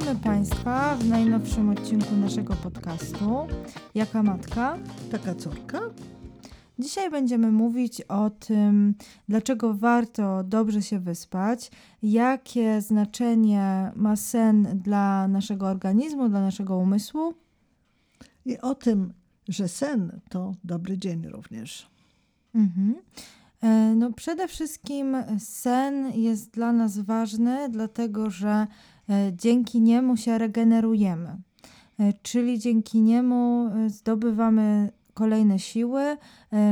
Witamy Państwa w najnowszym odcinku naszego podcastu Jaka matka? Taka córka. Dzisiaj będziemy mówić o tym, dlaczego warto dobrze się wyspać, jakie znaczenie ma sen dla naszego organizmu, dla naszego umysłu. I o tym, że sen to dobry dzień również. No przede wszystkim sen jest dla nas ważny, dlatego że dzięki niemu się regenerujemy, czyli dzięki niemu zdobywamy kolejne siły,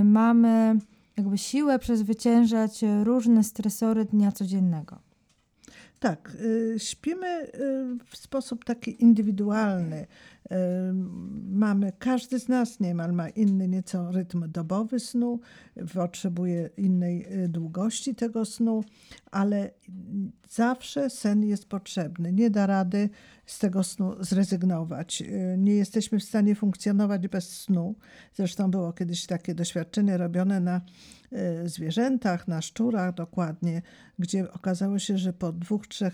mamy jakby siłę przezwyciężać różne stresory dnia codziennego. Tak, śpimy w sposób taki indywidualny. Każdy z nas niemal ma inny nieco rytm dobowy snu, potrzebuje innej długości tego snu, ale zawsze sen jest potrzebny. Nie da rady z tego snu zrezygnować. Nie jesteśmy w stanie funkcjonować bez snu. Zresztą było kiedyś takie doświadczenie robione na zwierzętach, na szczurach dokładnie, gdzie okazało się, że po 2-3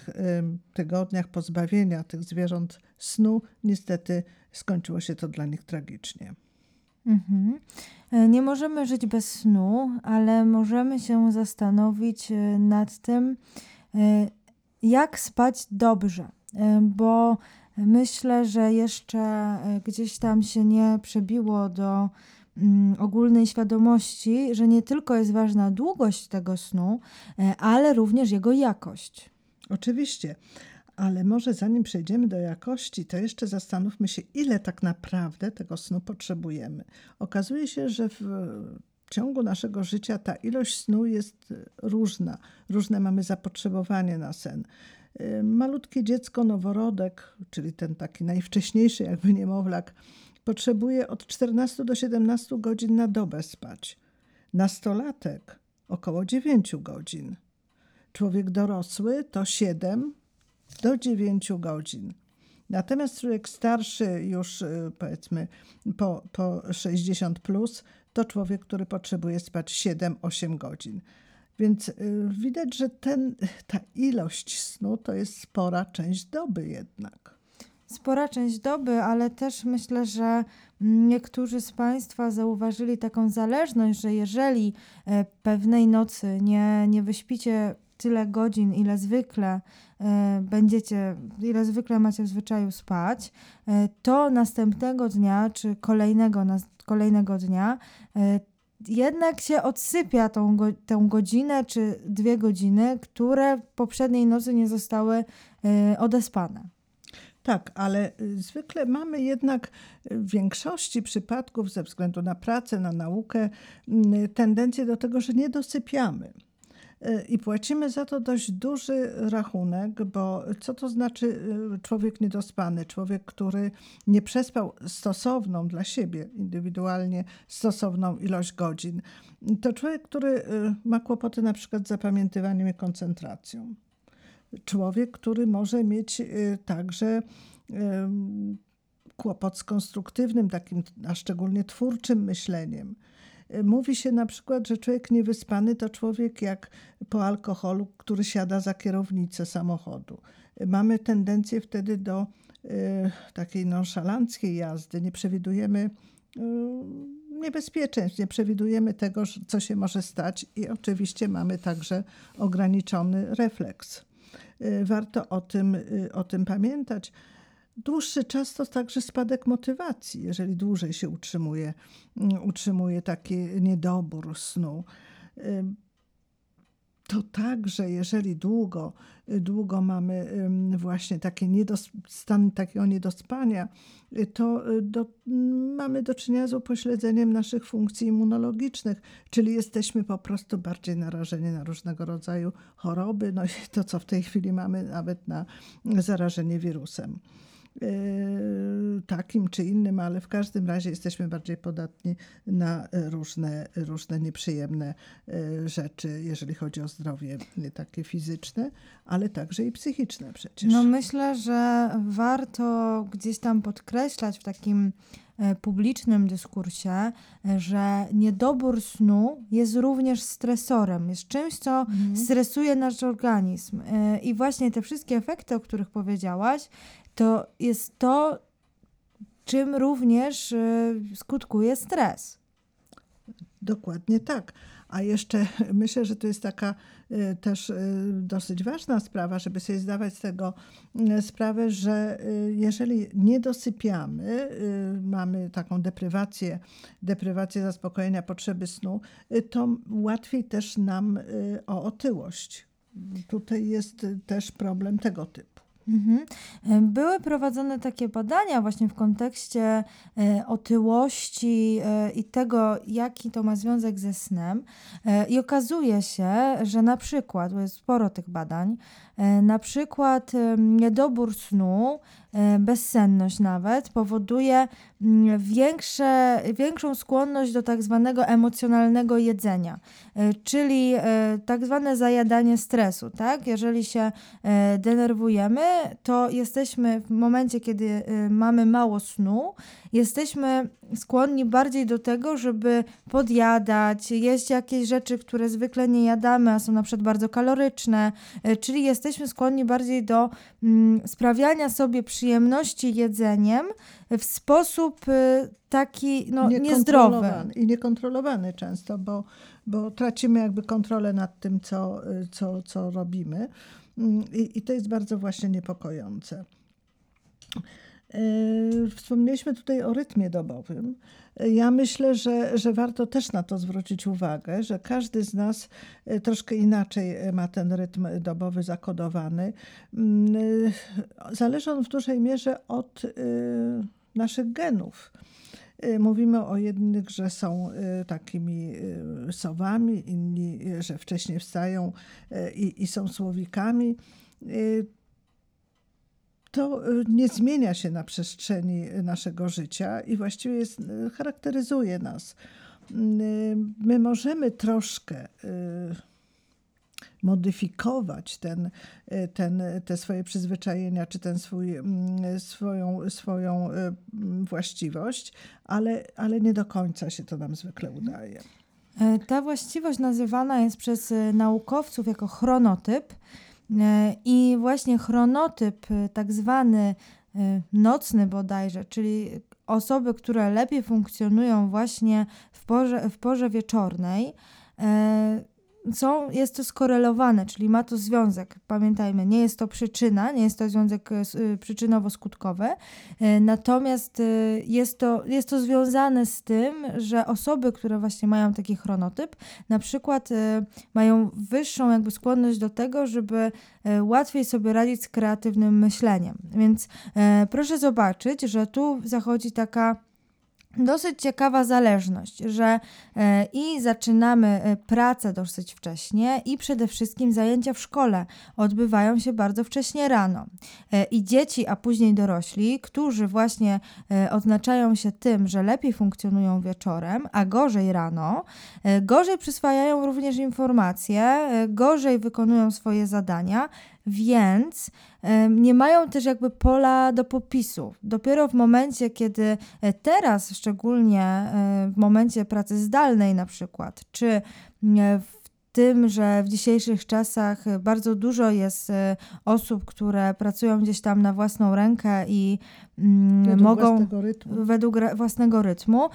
tygodniach pozbawienia tych zwierząt snu niestety skończyło się to dla nich tragicznie. Nie możemy żyć bez snu, ale możemy się zastanowić nad tym, jak spać dobrze, bo myślę, że jeszcze gdzieś tam się nie przebiło do ogólnej świadomości, że nie tylko jest ważna długość tego snu, ale również jego jakość. Oczywiście, ale może zanim przejdziemy do jakości, to jeszcze zastanówmy się, ile tak naprawdę tego snu potrzebujemy. Okazuje się, że w ciągu naszego życia ta ilość snu jest różna. Różne mamy zapotrzebowanie na sen. Malutkie dziecko, noworodek, czyli ten taki najwcześniejszy jakby niemowlak, potrzebuje od 14 do 17 godzin na dobę spać. Nastolatek około 9 godzin. Człowiek dorosły to 7 do 9 godzin. Natomiast człowiek starszy już powiedzmy po 60 plus to człowiek, który potrzebuje spać 7-8 godzin. Więc widać, że ta ilość snu to jest spora część doby jednak. Spora część doby, ale też myślę, że niektórzy z Państwa zauważyli taką zależność, że jeżeli pewnej nocy nie wyśpicie tyle godzin, ile zwykle macie w zwyczaju spać, to następnego dnia czy kolejnego dnia jednak się odsypia tę godzinę czy 2 godziny, które poprzedniej nocy nie zostały odespane. Tak, ale zwykle mamy jednak w większości przypadków ze względu na pracę, na naukę tendencję do tego, że nie dosypiamy. I płacimy za to dość duży rachunek, bo co to znaczy człowiek niedospany? Człowiek, który nie przespał stosowną dla siebie indywidualnie stosowną ilość godzin. To człowiek, który ma kłopoty na przykład z zapamiętywaniem i koncentracją. Człowiek, który może mieć także kłopot z konstruktywnym, takim, a szczególnie twórczym myśleniem. Mówi się na przykład, że człowiek niewyspany to człowiek jak po alkoholu, który siada za kierownicę samochodu. Mamy tendencję wtedy do takiej nonszalanckiej jazdy. Nie przewidujemy niebezpieczeństw, nie przewidujemy tego, co się może stać i oczywiście mamy także ograniczony refleks. Warto o tym pamiętać. Dłuższy czas to także spadek motywacji, jeżeli dłużej się utrzymuje taki niedobór snu. To także, jeżeli długo mamy właśnie stan takiego niedospania, to mamy do czynienia z upośledzeniem naszych funkcji immunologicznych, czyli jesteśmy po prostu bardziej narażeni na różnego rodzaju choroby, no i to, co w tej chwili mamy, nawet na zarażenie wirusem. Takim czy innym, ale w każdym razie jesteśmy bardziej podatni na różne nieprzyjemne rzeczy, jeżeli chodzi o zdrowie takie fizyczne, ale także i psychiczne przecież. No myślę, że warto gdzieś tam podkreślać w takim publicznym dyskursie, że niedobór snu jest również stresorem, jest czymś, co stresuje nasz organizm. I właśnie te wszystkie efekty, o których powiedziałaś, to jest to, czym również skutkuje stres. Dokładnie tak. A jeszcze myślę, że to jest taka też dosyć ważna sprawa, żeby sobie zdawać z tego sprawę, że jeżeli nie dosypiamy, mamy taką deprywację zaspokojenia potrzeby snu, to łatwiej też nam o otyłość. Tutaj jest też problem tego typu. Były prowadzone takie badania właśnie w kontekście otyłości i tego, jaki to ma związek ze snem. I okazuje się, że na przykład, bo jest sporo tych badań, na przykład niedobór snu, bezsenność nawet, powoduje większą skłonność do tak zwanego emocjonalnego jedzenia, czyli tak zwane zajadanie stresu, tak? Jeżeli się denerwujemy, to jesteśmy w momencie, kiedy mamy mało snu, jesteśmy skłonni bardziej do tego, żeby podjadać, jeść jakieś rzeczy, które zwykle nie jadamy, a są na przykład bardzo kaloryczne, czyli jesteśmy skłonni bardziej do sprawiania sobie przyjemności jedzeniem w sposób taki niezdrowy. I niekontrolowany często, bo tracimy jakby kontrolę nad tym, co robimy. I to jest bardzo właśnie niepokojące. Wspomnieliśmy tutaj o rytmie dobowym. Ja myślę, że warto też na to zwrócić uwagę, że każdy z nas troszkę inaczej ma ten rytm dobowy zakodowany. Zależy on w dużej mierze od naszych genów. Mówimy o jednych, że są takimi sowami, inni, że wcześniej wstają i są słowikami. To nie zmienia się na przestrzeni naszego życia i właściwie charakteryzuje nas. My możemy troszkę modyfikować te swoje przyzwyczajenia, czy swoją właściwość, ale nie do końca się to nam zwykle udaje. Ta właściwość nazywana jest przez naukowców jako chronotyp. I właśnie chronotyp, tak zwany nocny bodajże, czyli osoby, które lepiej funkcjonują właśnie w porze wieczornej, jest to skorelowane, czyli ma to związek. Pamiętajmy, nie jest to przyczyna, nie jest to związek przyczynowo-skutkowy, natomiast jest to związane z tym, że osoby, które właśnie mają taki chronotyp, na przykład mają wyższą jakby skłonność do tego, żeby łatwiej sobie radzić z kreatywnym myśleniem. Więc proszę zobaczyć, że tu zachodzi taka dosyć ciekawa zależność, że i zaczynamy pracę dosyć wcześnie i przede wszystkim zajęcia w szkole odbywają się bardzo wcześnie rano. I dzieci, a później dorośli, którzy właśnie odznaczają się tym, że lepiej funkcjonują wieczorem, a gorzej rano, gorzej przyswajają również informacje, gorzej wykonują swoje zadania, więc nie mają też jakby pola do popisu. Dopiero w momencie, kiedy teraz, szczególnie w momencie pracy zdalnej na przykład, czy w tym, że w dzisiejszych czasach bardzo dużo jest osób, które pracują gdzieś tam na własną rękę i według własnego rytmu,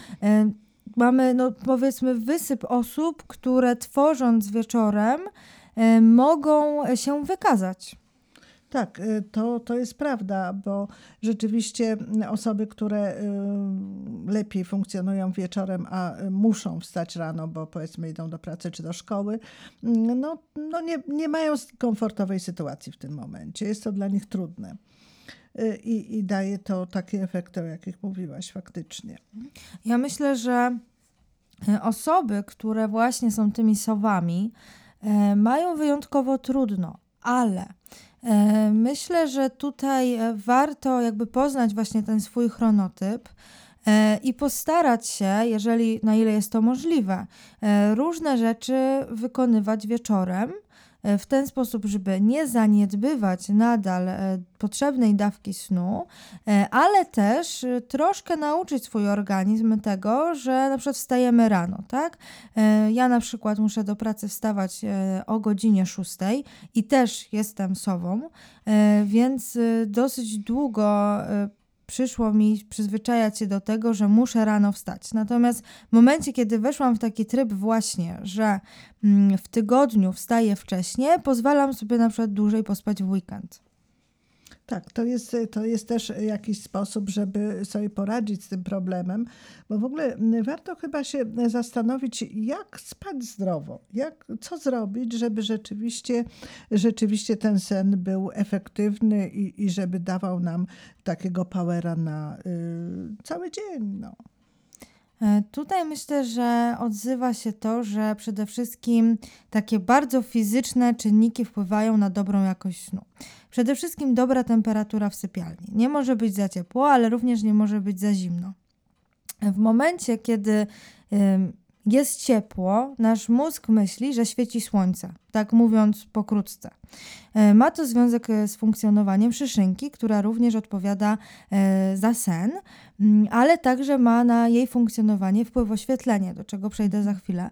mamy powiedzmy wysyp osób, które tworząc wieczorem mogą się wykazać. Tak, to jest prawda, bo rzeczywiście osoby, które lepiej funkcjonują wieczorem, a muszą wstać rano, bo powiedzmy idą do pracy czy do szkoły, nie mają komfortowej sytuacji w tym momencie. Jest to dla nich trudne. I daje to takie efekty, o jakich mówiłaś faktycznie. Ja myślę, że osoby, które właśnie są tymi sowami, mają wyjątkowo trudno, ale myślę, że tutaj warto jakby poznać właśnie ten swój chronotyp i postarać się, jeżeli na ile jest to możliwe, różne rzeczy wykonywać wieczorem, w ten sposób, żeby nie zaniedbywać nadal potrzebnej dawki snu, ale też troszkę nauczyć swój organizm tego, że na przykład wstajemy rano, tak? Ja na przykład muszę do pracy wstawać o godzinie 6 i też jestem sobą, więc dosyć długo przyszło mi przyzwyczajać się do tego, że muszę rano wstać. Natomiast w momencie, kiedy weszłam w taki tryb właśnie, że w tygodniu wstaję wcześniej, pozwalam sobie na przykład dłużej pospać w weekend. Tak, to jest też jakiś sposób, żeby sobie poradzić z tym problemem, bo w ogóle warto chyba się zastanowić, jak spać zdrowo, co zrobić, żeby rzeczywiście ten sen był efektywny i żeby dawał nam takiego powera na cały dzień, no. Tutaj myślę, że odzywa się to, że przede wszystkim takie bardzo fizyczne czynniki wpływają na dobrą jakość snu. Przede wszystkim dobra temperatura w sypialni. Nie może być za ciepło, ale również nie może być za zimno. W momencie, kiedy jest ciepło, nasz mózg myśli, że świeci słońce, tak mówiąc pokrótce. Ma to związek z funkcjonowaniem szyszynki, która również odpowiada za sen, ale także ma na jej funkcjonowanie wpływ oświetlenie, do czego przejdę za chwilę.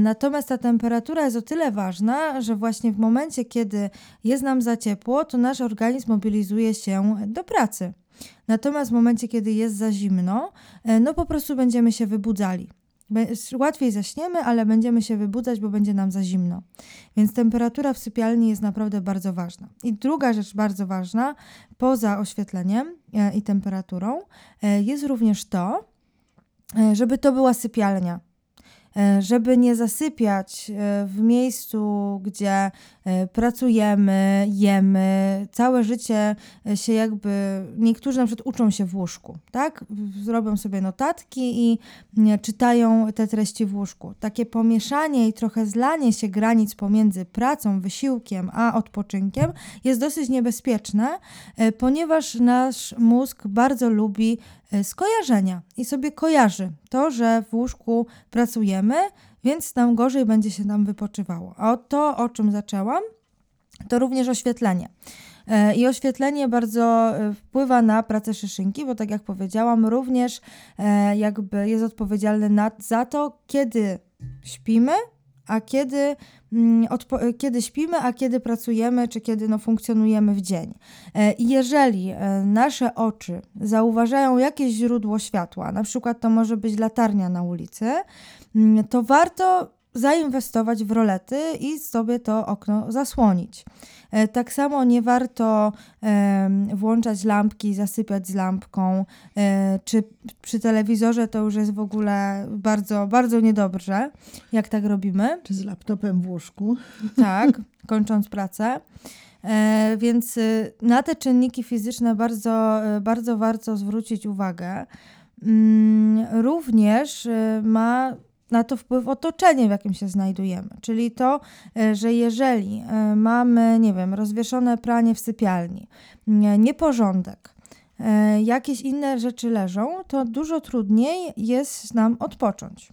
Natomiast ta temperatura jest o tyle ważna, że właśnie w momencie, kiedy jest nam za ciepło, to nasz organizm mobilizuje się do pracy. Natomiast w momencie, kiedy jest za zimno, no po prostu będziemy się wybudzali. Łatwiej zaśniemy, ale będziemy się wybudzać, bo będzie nam za zimno. Więc temperatura w sypialni jest naprawdę bardzo ważna. I druga rzecz bardzo ważna, poza oświetleniem i temperaturą, jest również to, żeby to była sypialnia. Żeby nie zasypiać w miejscu, gdzie pracujemy, jemy, całe życie się jakby, niektórzy na przykład uczą się w łóżku, tak? Zrobią sobie notatki i czytają te treści w łóżku. Takie pomieszanie i trochę zlanie się granic pomiędzy pracą, wysiłkiem a odpoczynkiem jest dosyć niebezpieczne, ponieważ nasz mózg bardzo lubi skojarzenia i sobie kojarzy to, że w łóżku pracujemy, więc nam gorzej będzie się nam wypoczywało. A to, o czym zaczęłam, to również oświetlenie. I oświetlenie bardzo wpływa na pracę szyszynki, bo tak jak powiedziałam, również jakby jest odpowiedzialne za to, kiedy śpimy, a kiedy śpimy, a kiedy pracujemy, czy kiedy funkcjonujemy w dzień. I jeżeli nasze oczy zauważają jakieś źródło światła, na przykład to może być latarnia na ulicy, to warto zainwestować w rolety i sobie to okno zasłonić. Tak samo nie warto włączać lampki, zasypiać z lampką, czy przy telewizorze to już jest w ogóle bardzo, bardzo niedobrze, jak tak robimy. Czy z laptopem w łóżku. Tak, kończąc pracę. Więc na te czynniki fizyczne bardzo, bardzo warto zwrócić uwagę. Również ma na to wpływ otoczenie, w jakim się znajdujemy. Czyli to, że jeżeli mamy, nie wiem, rozwieszone pranie w sypialni, nieporządek, jakieś inne rzeczy leżą, to dużo trudniej jest nam odpocząć.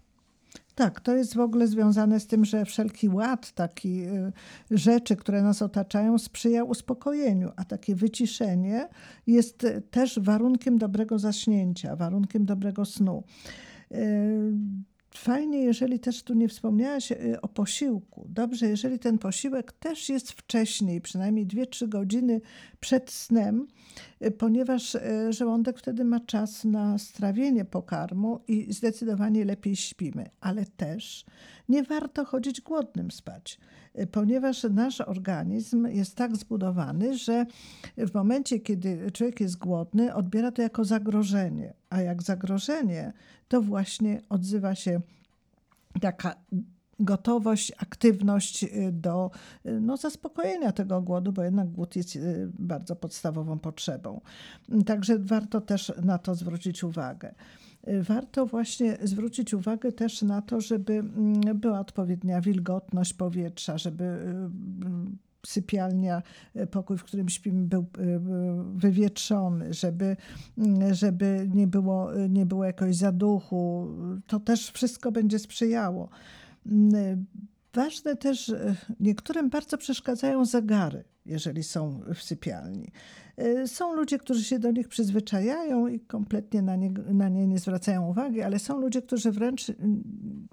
Tak, to jest w ogóle związane z tym, że wszelki ład, taki rzeczy, które nas otaczają, sprzyja uspokojeniu, a takie wyciszenie jest też warunkiem dobrego zaśnięcia, warunkiem dobrego snu. Fajnie, jeżeli też tu nie wspomniałaś o posiłku. Dobrze, jeżeli ten posiłek też jest wcześniej, przynajmniej 2-3 godziny przed snem, ponieważ żołądek wtedy ma czas na strawienie pokarmu i zdecydowanie lepiej śpimy. Ale też nie warto chodzić głodnym spać, ponieważ nasz organizm jest tak zbudowany, że w momencie, kiedy człowiek jest głodny, odbiera to jako zagrożenie. A jak zagrożenie, to właśnie odzywa się taka gotowość, aktywność do zaspokojenia tego głodu, bo jednak głód jest bardzo podstawową potrzebą. Także warto też na to zwrócić uwagę. Warto właśnie zwrócić uwagę też na to, żeby była odpowiednia wilgotność powietrza, żeby sypialnia, pokój, w którym śpimy, był wywietrzony, żeby nie było jakoś zaduchu. To też wszystko będzie sprzyjało. Ważne też, niektórym bardzo przeszkadzają zegary, jeżeli są w sypialni. Są ludzie, którzy się do nich przyzwyczajają i kompletnie na nie nie zwracają uwagi, ale są ludzie, którzy wręcz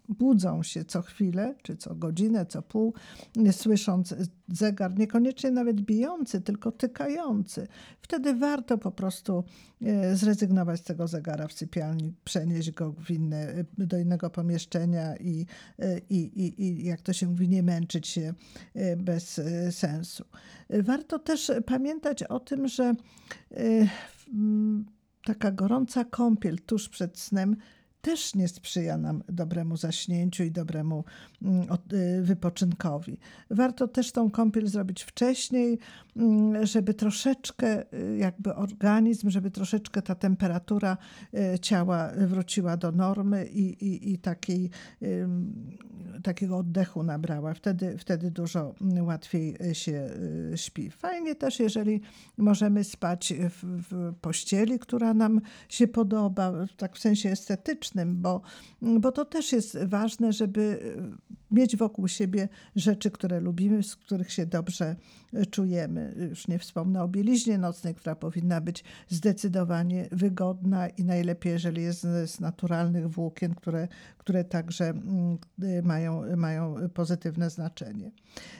budzą się co chwilę, czy co godzinę, co pół, słysząc zegar, niekoniecznie nawet bijący, tylko tykający. Wtedy warto po prostu zrezygnować z tego zegara w sypialni, przenieść go do innego pomieszczenia i jak to się mówi, nie męczyć się bez sensu. Warto też pamiętać o tym, że taka gorąca kąpiel tuż przed snem też nie sprzyja nam dobremu zaśnięciu i dobremu wypoczynkowi. Warto też tą kąpiel zrobić wcześniej, żeby troszeczkę jakby organizm, żeby troszeczkę ta temperatura ciała wróciła do normy i takiego oddechu nabrała. Wtedy dużo łatwiej się śpi. Fajnie też, jeżeli możemy spać w pościeli, która nam się podoba, tak w sensie estetycznym, bo to też jest ważne, żeby mieć wokół siebie rzeczy, które lubimy, z których się dobrze czujemy. Już nie wspomnę o bieliźnie nocnej, która powinna być zdecydowanie wygodna i najlepiej, jeżeli jest z naturalnych włókien, które także mają pozytywne znaczenie.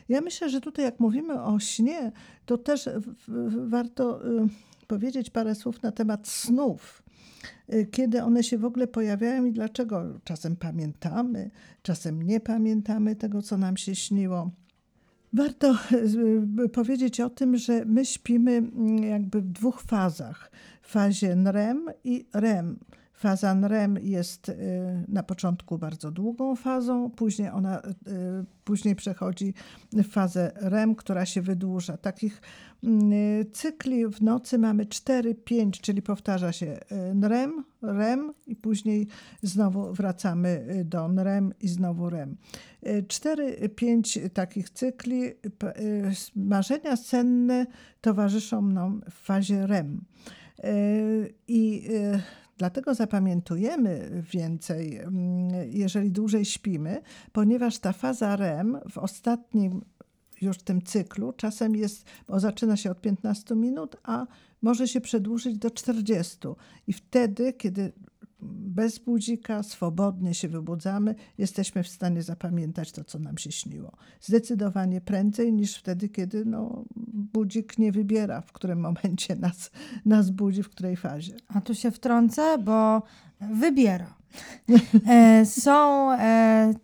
Ja myślę, że tutaj jak mówimy o śnie, to też warto powiedzieć parę słów na temat snów. Kiedy one się w ogóle pojawiają i dlaczego czasem pamiętamy, czasem nie pamiętamy tego, co nam się śniło. Warto powiedzieć o tym, że my śpimy jakby w dwóch fazach. W fazie NREM i REM. Faza NREM jest na początku bardzo długą fazą, później przechodzi w fazę REM, która się wydłuża. Takich cykli w nocy mamy 4-5, czyli powtarza się NREM, REM i później znowu wracamy do NREM i znowu REM. 4-5 takich cykli. Marzenia senne towarzyszą nam w fazie REM. I dlatego zapamiętujemy więcej, jeżeli dłużej śpimy, ponieważ ta faza REM w ostatnim już tym cyklu czasem jest, bo zaczyna się od 15 minut, a może się przedłużyć do 40. I wtedy, kiedy bez budzika, swobodnie się wybudzamy, jesteśmy w stanie zapamiętać to, co nam się śniło. Zdecydowanie prędzej niż wtedy, kiedy budzik nie wybiera, w którym momencie nas budzi, w której fazie. A tu się wtrącę, bo wybiera. Są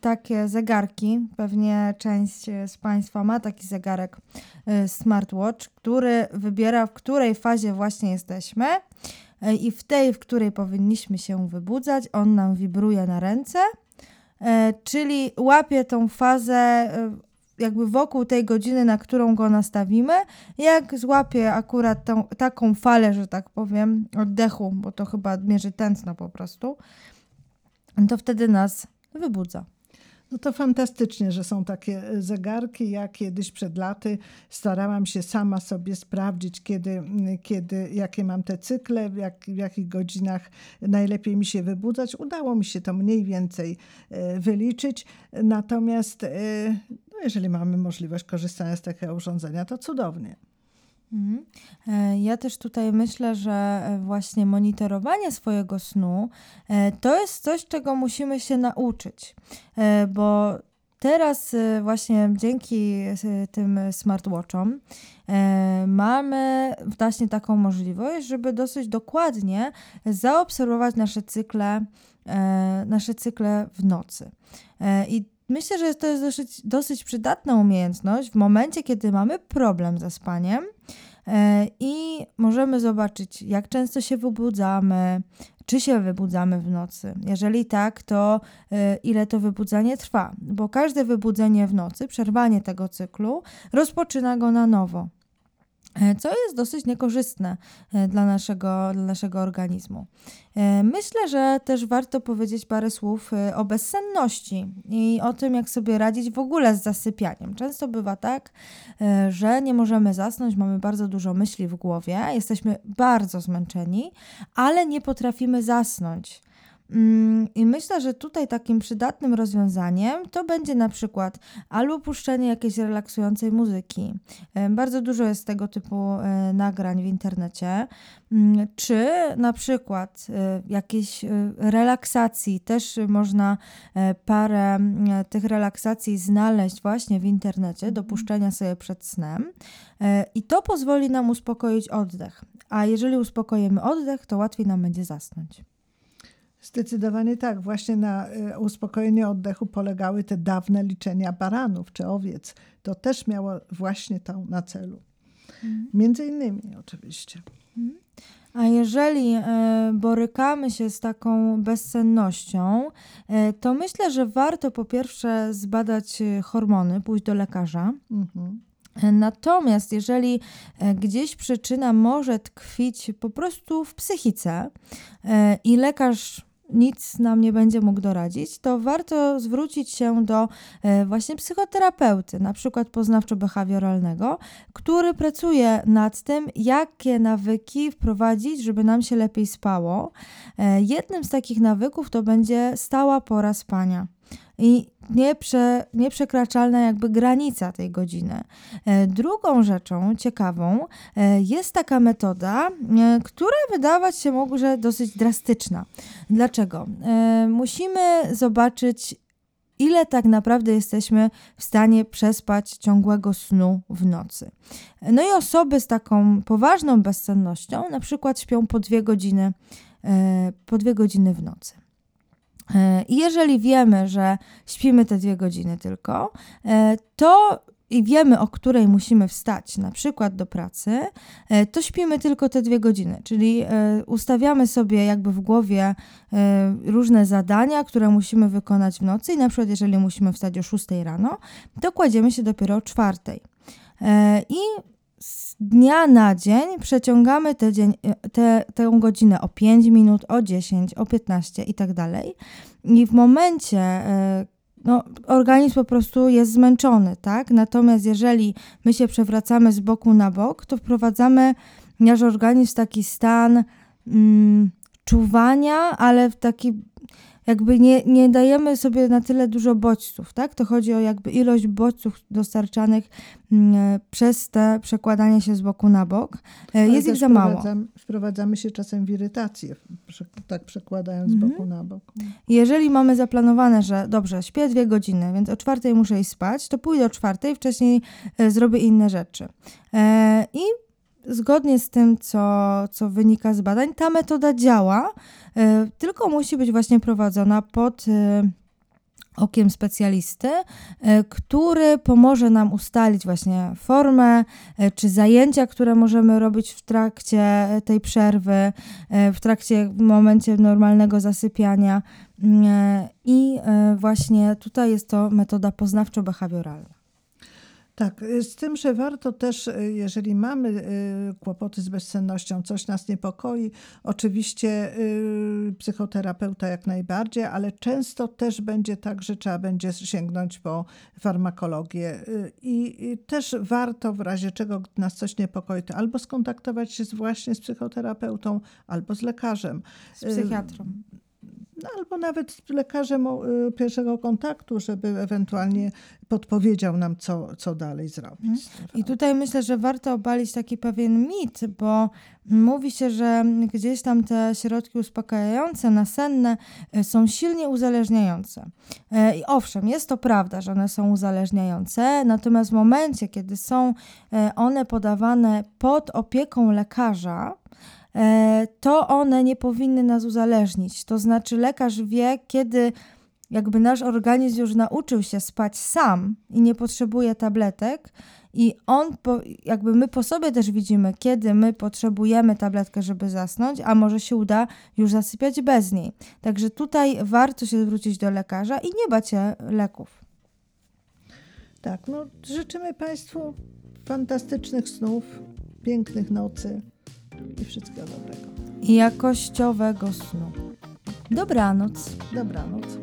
takie zegarki, pewnie część z Państwa ma taki zegarek smartwatch, który wybiera, w której fazie właśnie jesteśmy. I w tej, w której powinniśmy się wybudzać, on nam wibruje na ręce, czyli łapie tą fazę jakby wokół tej godziny, na którą go nastawimy. Jak złapie akurat taką falę, że tak powiem, oddechu, bo to chyba mierzy tętno po prostu, to wtedy nas wybudza. No to fantastycznie, że są takie zegarki. Ja kiedyś przed laty starałam się sama sobie sprawdzić, jakie mam te cykle, w jakich godzinach najlepiej mi się wybudzać. Udało mi się to mniej więcej wyliczyć. Natomiast jeżeli mamy możliwość korzystania z takiego urządzenia, to cudownie. Ja też tutaj myślę, że właśnie monitorowanie swojego snu to jest coś, czego musimy się nauczyć, bo teraz właśnie dzięki tym smartwatchom mamy właśnie taką możliwość, żeby dosyć dokładnie zaobserwować nasze cykle w nocy. Myślę, że to jest dosyć przydatna umiejętność w momencie, kiedy mamy problem ze spaniem i możemy zobaczyć, jak często się wybudzamy, czy się wybudzamy w nocy. Jeżeli tak, to ile to wybudzanie trwa, bo każde wybudzenie w nocy, przerwanie tego cyklu, rozpoczyna go na nowo, co jest dosyć niekorzystne dla naszego organizmu. Myślę, że też warto powiedzieć parę słów o bezsenności i o tym, jak sobie radzić w ogóle z zasypianiem. Często bywa tak, że nie możemy zasnąć, mamy bardzo dużo myśli w głowie, jesteśmy bardzo zmęczeni, ale nie potrafimy zasnąć. I myślę, że tutaj takim przydatnym rozwiązaniem to będzie na przykład albo puszczenie jakiejś relaksującej muzyki. Bardzo dużo jest tego typu nagrań w internecie. Czy na przykład jakieś relaksacji, też można parę tych relaksacji znaleźć właśnie w internecie do puszczenia sobie przed snem i to pozwoli nam uspokoić oddech, a jeżeli uspokoimy oddech, to łatwiej nam będzie zasnąć. Zdecydowanie tak. Właśnie na uspokojenie oddechu polegały te dawne liczenia baranów czy owiec. To też miało właśnie to na celu. Między innymi oczywiście. A jeżeli borykamy się z taką bezsennością, to myślę, że warto po pierwsze zbadać hormony, pójść do lekarza. Natomiast jeżeli gdzieś przyczyna może tkwić po prostu w psychice i lekarz nic nam nie będzie mógł doradzić, to warto zwrócić się do właśnie psychoterapeuty, na przykład poznawczo-behawioralnego, który pracuje nad tym, jakie nawyki wprowadzić, żeby nam się lepiej spało. Jednym z takich nawyków to będzie stała pora spania i nieprzekraczalna jakby granica tej godziny. Drugą rzeczą ciekawą jest taka metoda, która wydawać się może dosyć drastyczna. Dlaczego? Musimy zobaczyć, ile tak naprawdę jesteśmy w stanie przespać ciągłego snu w nocy. No i osoby z taką poważną bezsennością na przykład śpią po dwie godziny w nocy. I jeżeli wiemy, że śpimy te 2 godziny tylko, to i wiemy, o której musimy wstać, na przykład do pracy, to śpimy tylko te 2 godziny, czyli ustawiamy sobie jakby w głowie różne zadania, które musimy wykonać w nocy i na przykład jeżeli musimy wstać o 6 rano, to kładziemy się dopiero o 4. I z dnia na dzień przeciągamy tę godzinę o 5 minut, o 10, o 15 i tak dalej. I w momencie organizm po prostu jest zmęczony, tak? Natomiast jeżeli my się przewracamy z boku na bok, to wprowadzamy nasz organizm w taki stan czuwania, ale w taki jakby nie dajemy sobie na tyle dużo bodźców, tak? To chodzi o jakby ilość bodźców dostarczanych przez te przekładanie się z boku na bok. Jest ich za mało. Wprowadzamy się czasem w irytację, tak przekładając z boku na bok. Jeżeli mamy zaplanowane, że dobrze, śpię 2 godziny, więc o 4 muszę iść spać, to pójdę o 4, wcześniej zrobię inne rzeczy. I zgodnie z tym, co wynika z badań, ta metoda działa, tylko musi być właśnie prowadzona pod okiem specjalisty, który pomoże nam ustalić właśnie formę czy zajęcia, które możemy robić w trakcie tej przerwy, w trakcie momencie normalnego zasypiania i właśnie tutaj jest to metoda poznawczo-behawioralna. Tak, z tym, że warto też, jeżeli mamy kłopoty z bezsennością, coś nas niepokoi, oczywiście psychoterapeuta jak najbardziej, ale często też będzie tak, że trzeba będzie sięgnąć po farmakologię i też warto w razie czego, gdy nas coś niepokoi, to albo skontaktować się właśnie z psychoterapeutą, albo z lekarzem. Z psychiatrą. Albo nawet z lekarzem pierwszego kontaktu, żeby ewentualnie podpowiedział nam, co dalej zrobić. I tutaj myślę, że warto obalić taki pewien mit, bo mówi się, że gdzieś tam te środki uspokajające, nasenne są silnie uzależniające. I owszem, jest to prawda, że one są uzależniające, natomiast w momencie, kiedy są one podawane pod opieką lekarza, to one nie powinny nas uzależnić. To znaczy lekarz wie, kiedy jakby nasz organizm już nauczył się spać sam i nie potrzebuje tabletek i jakby my po sobie też widzimy, kiedy my potrzebujemy tabletkę, żeby zasnąć, a może się uda już zasypiać bez niej. Także tutaj warto się zwrócić do lekarza i nie bać się leków. Tak, życzymy Państwu fantastycznych snów, pięknych nocy. I wszystkiego dobrego. I jakościowego snu. Dobranoc. Dobranoc.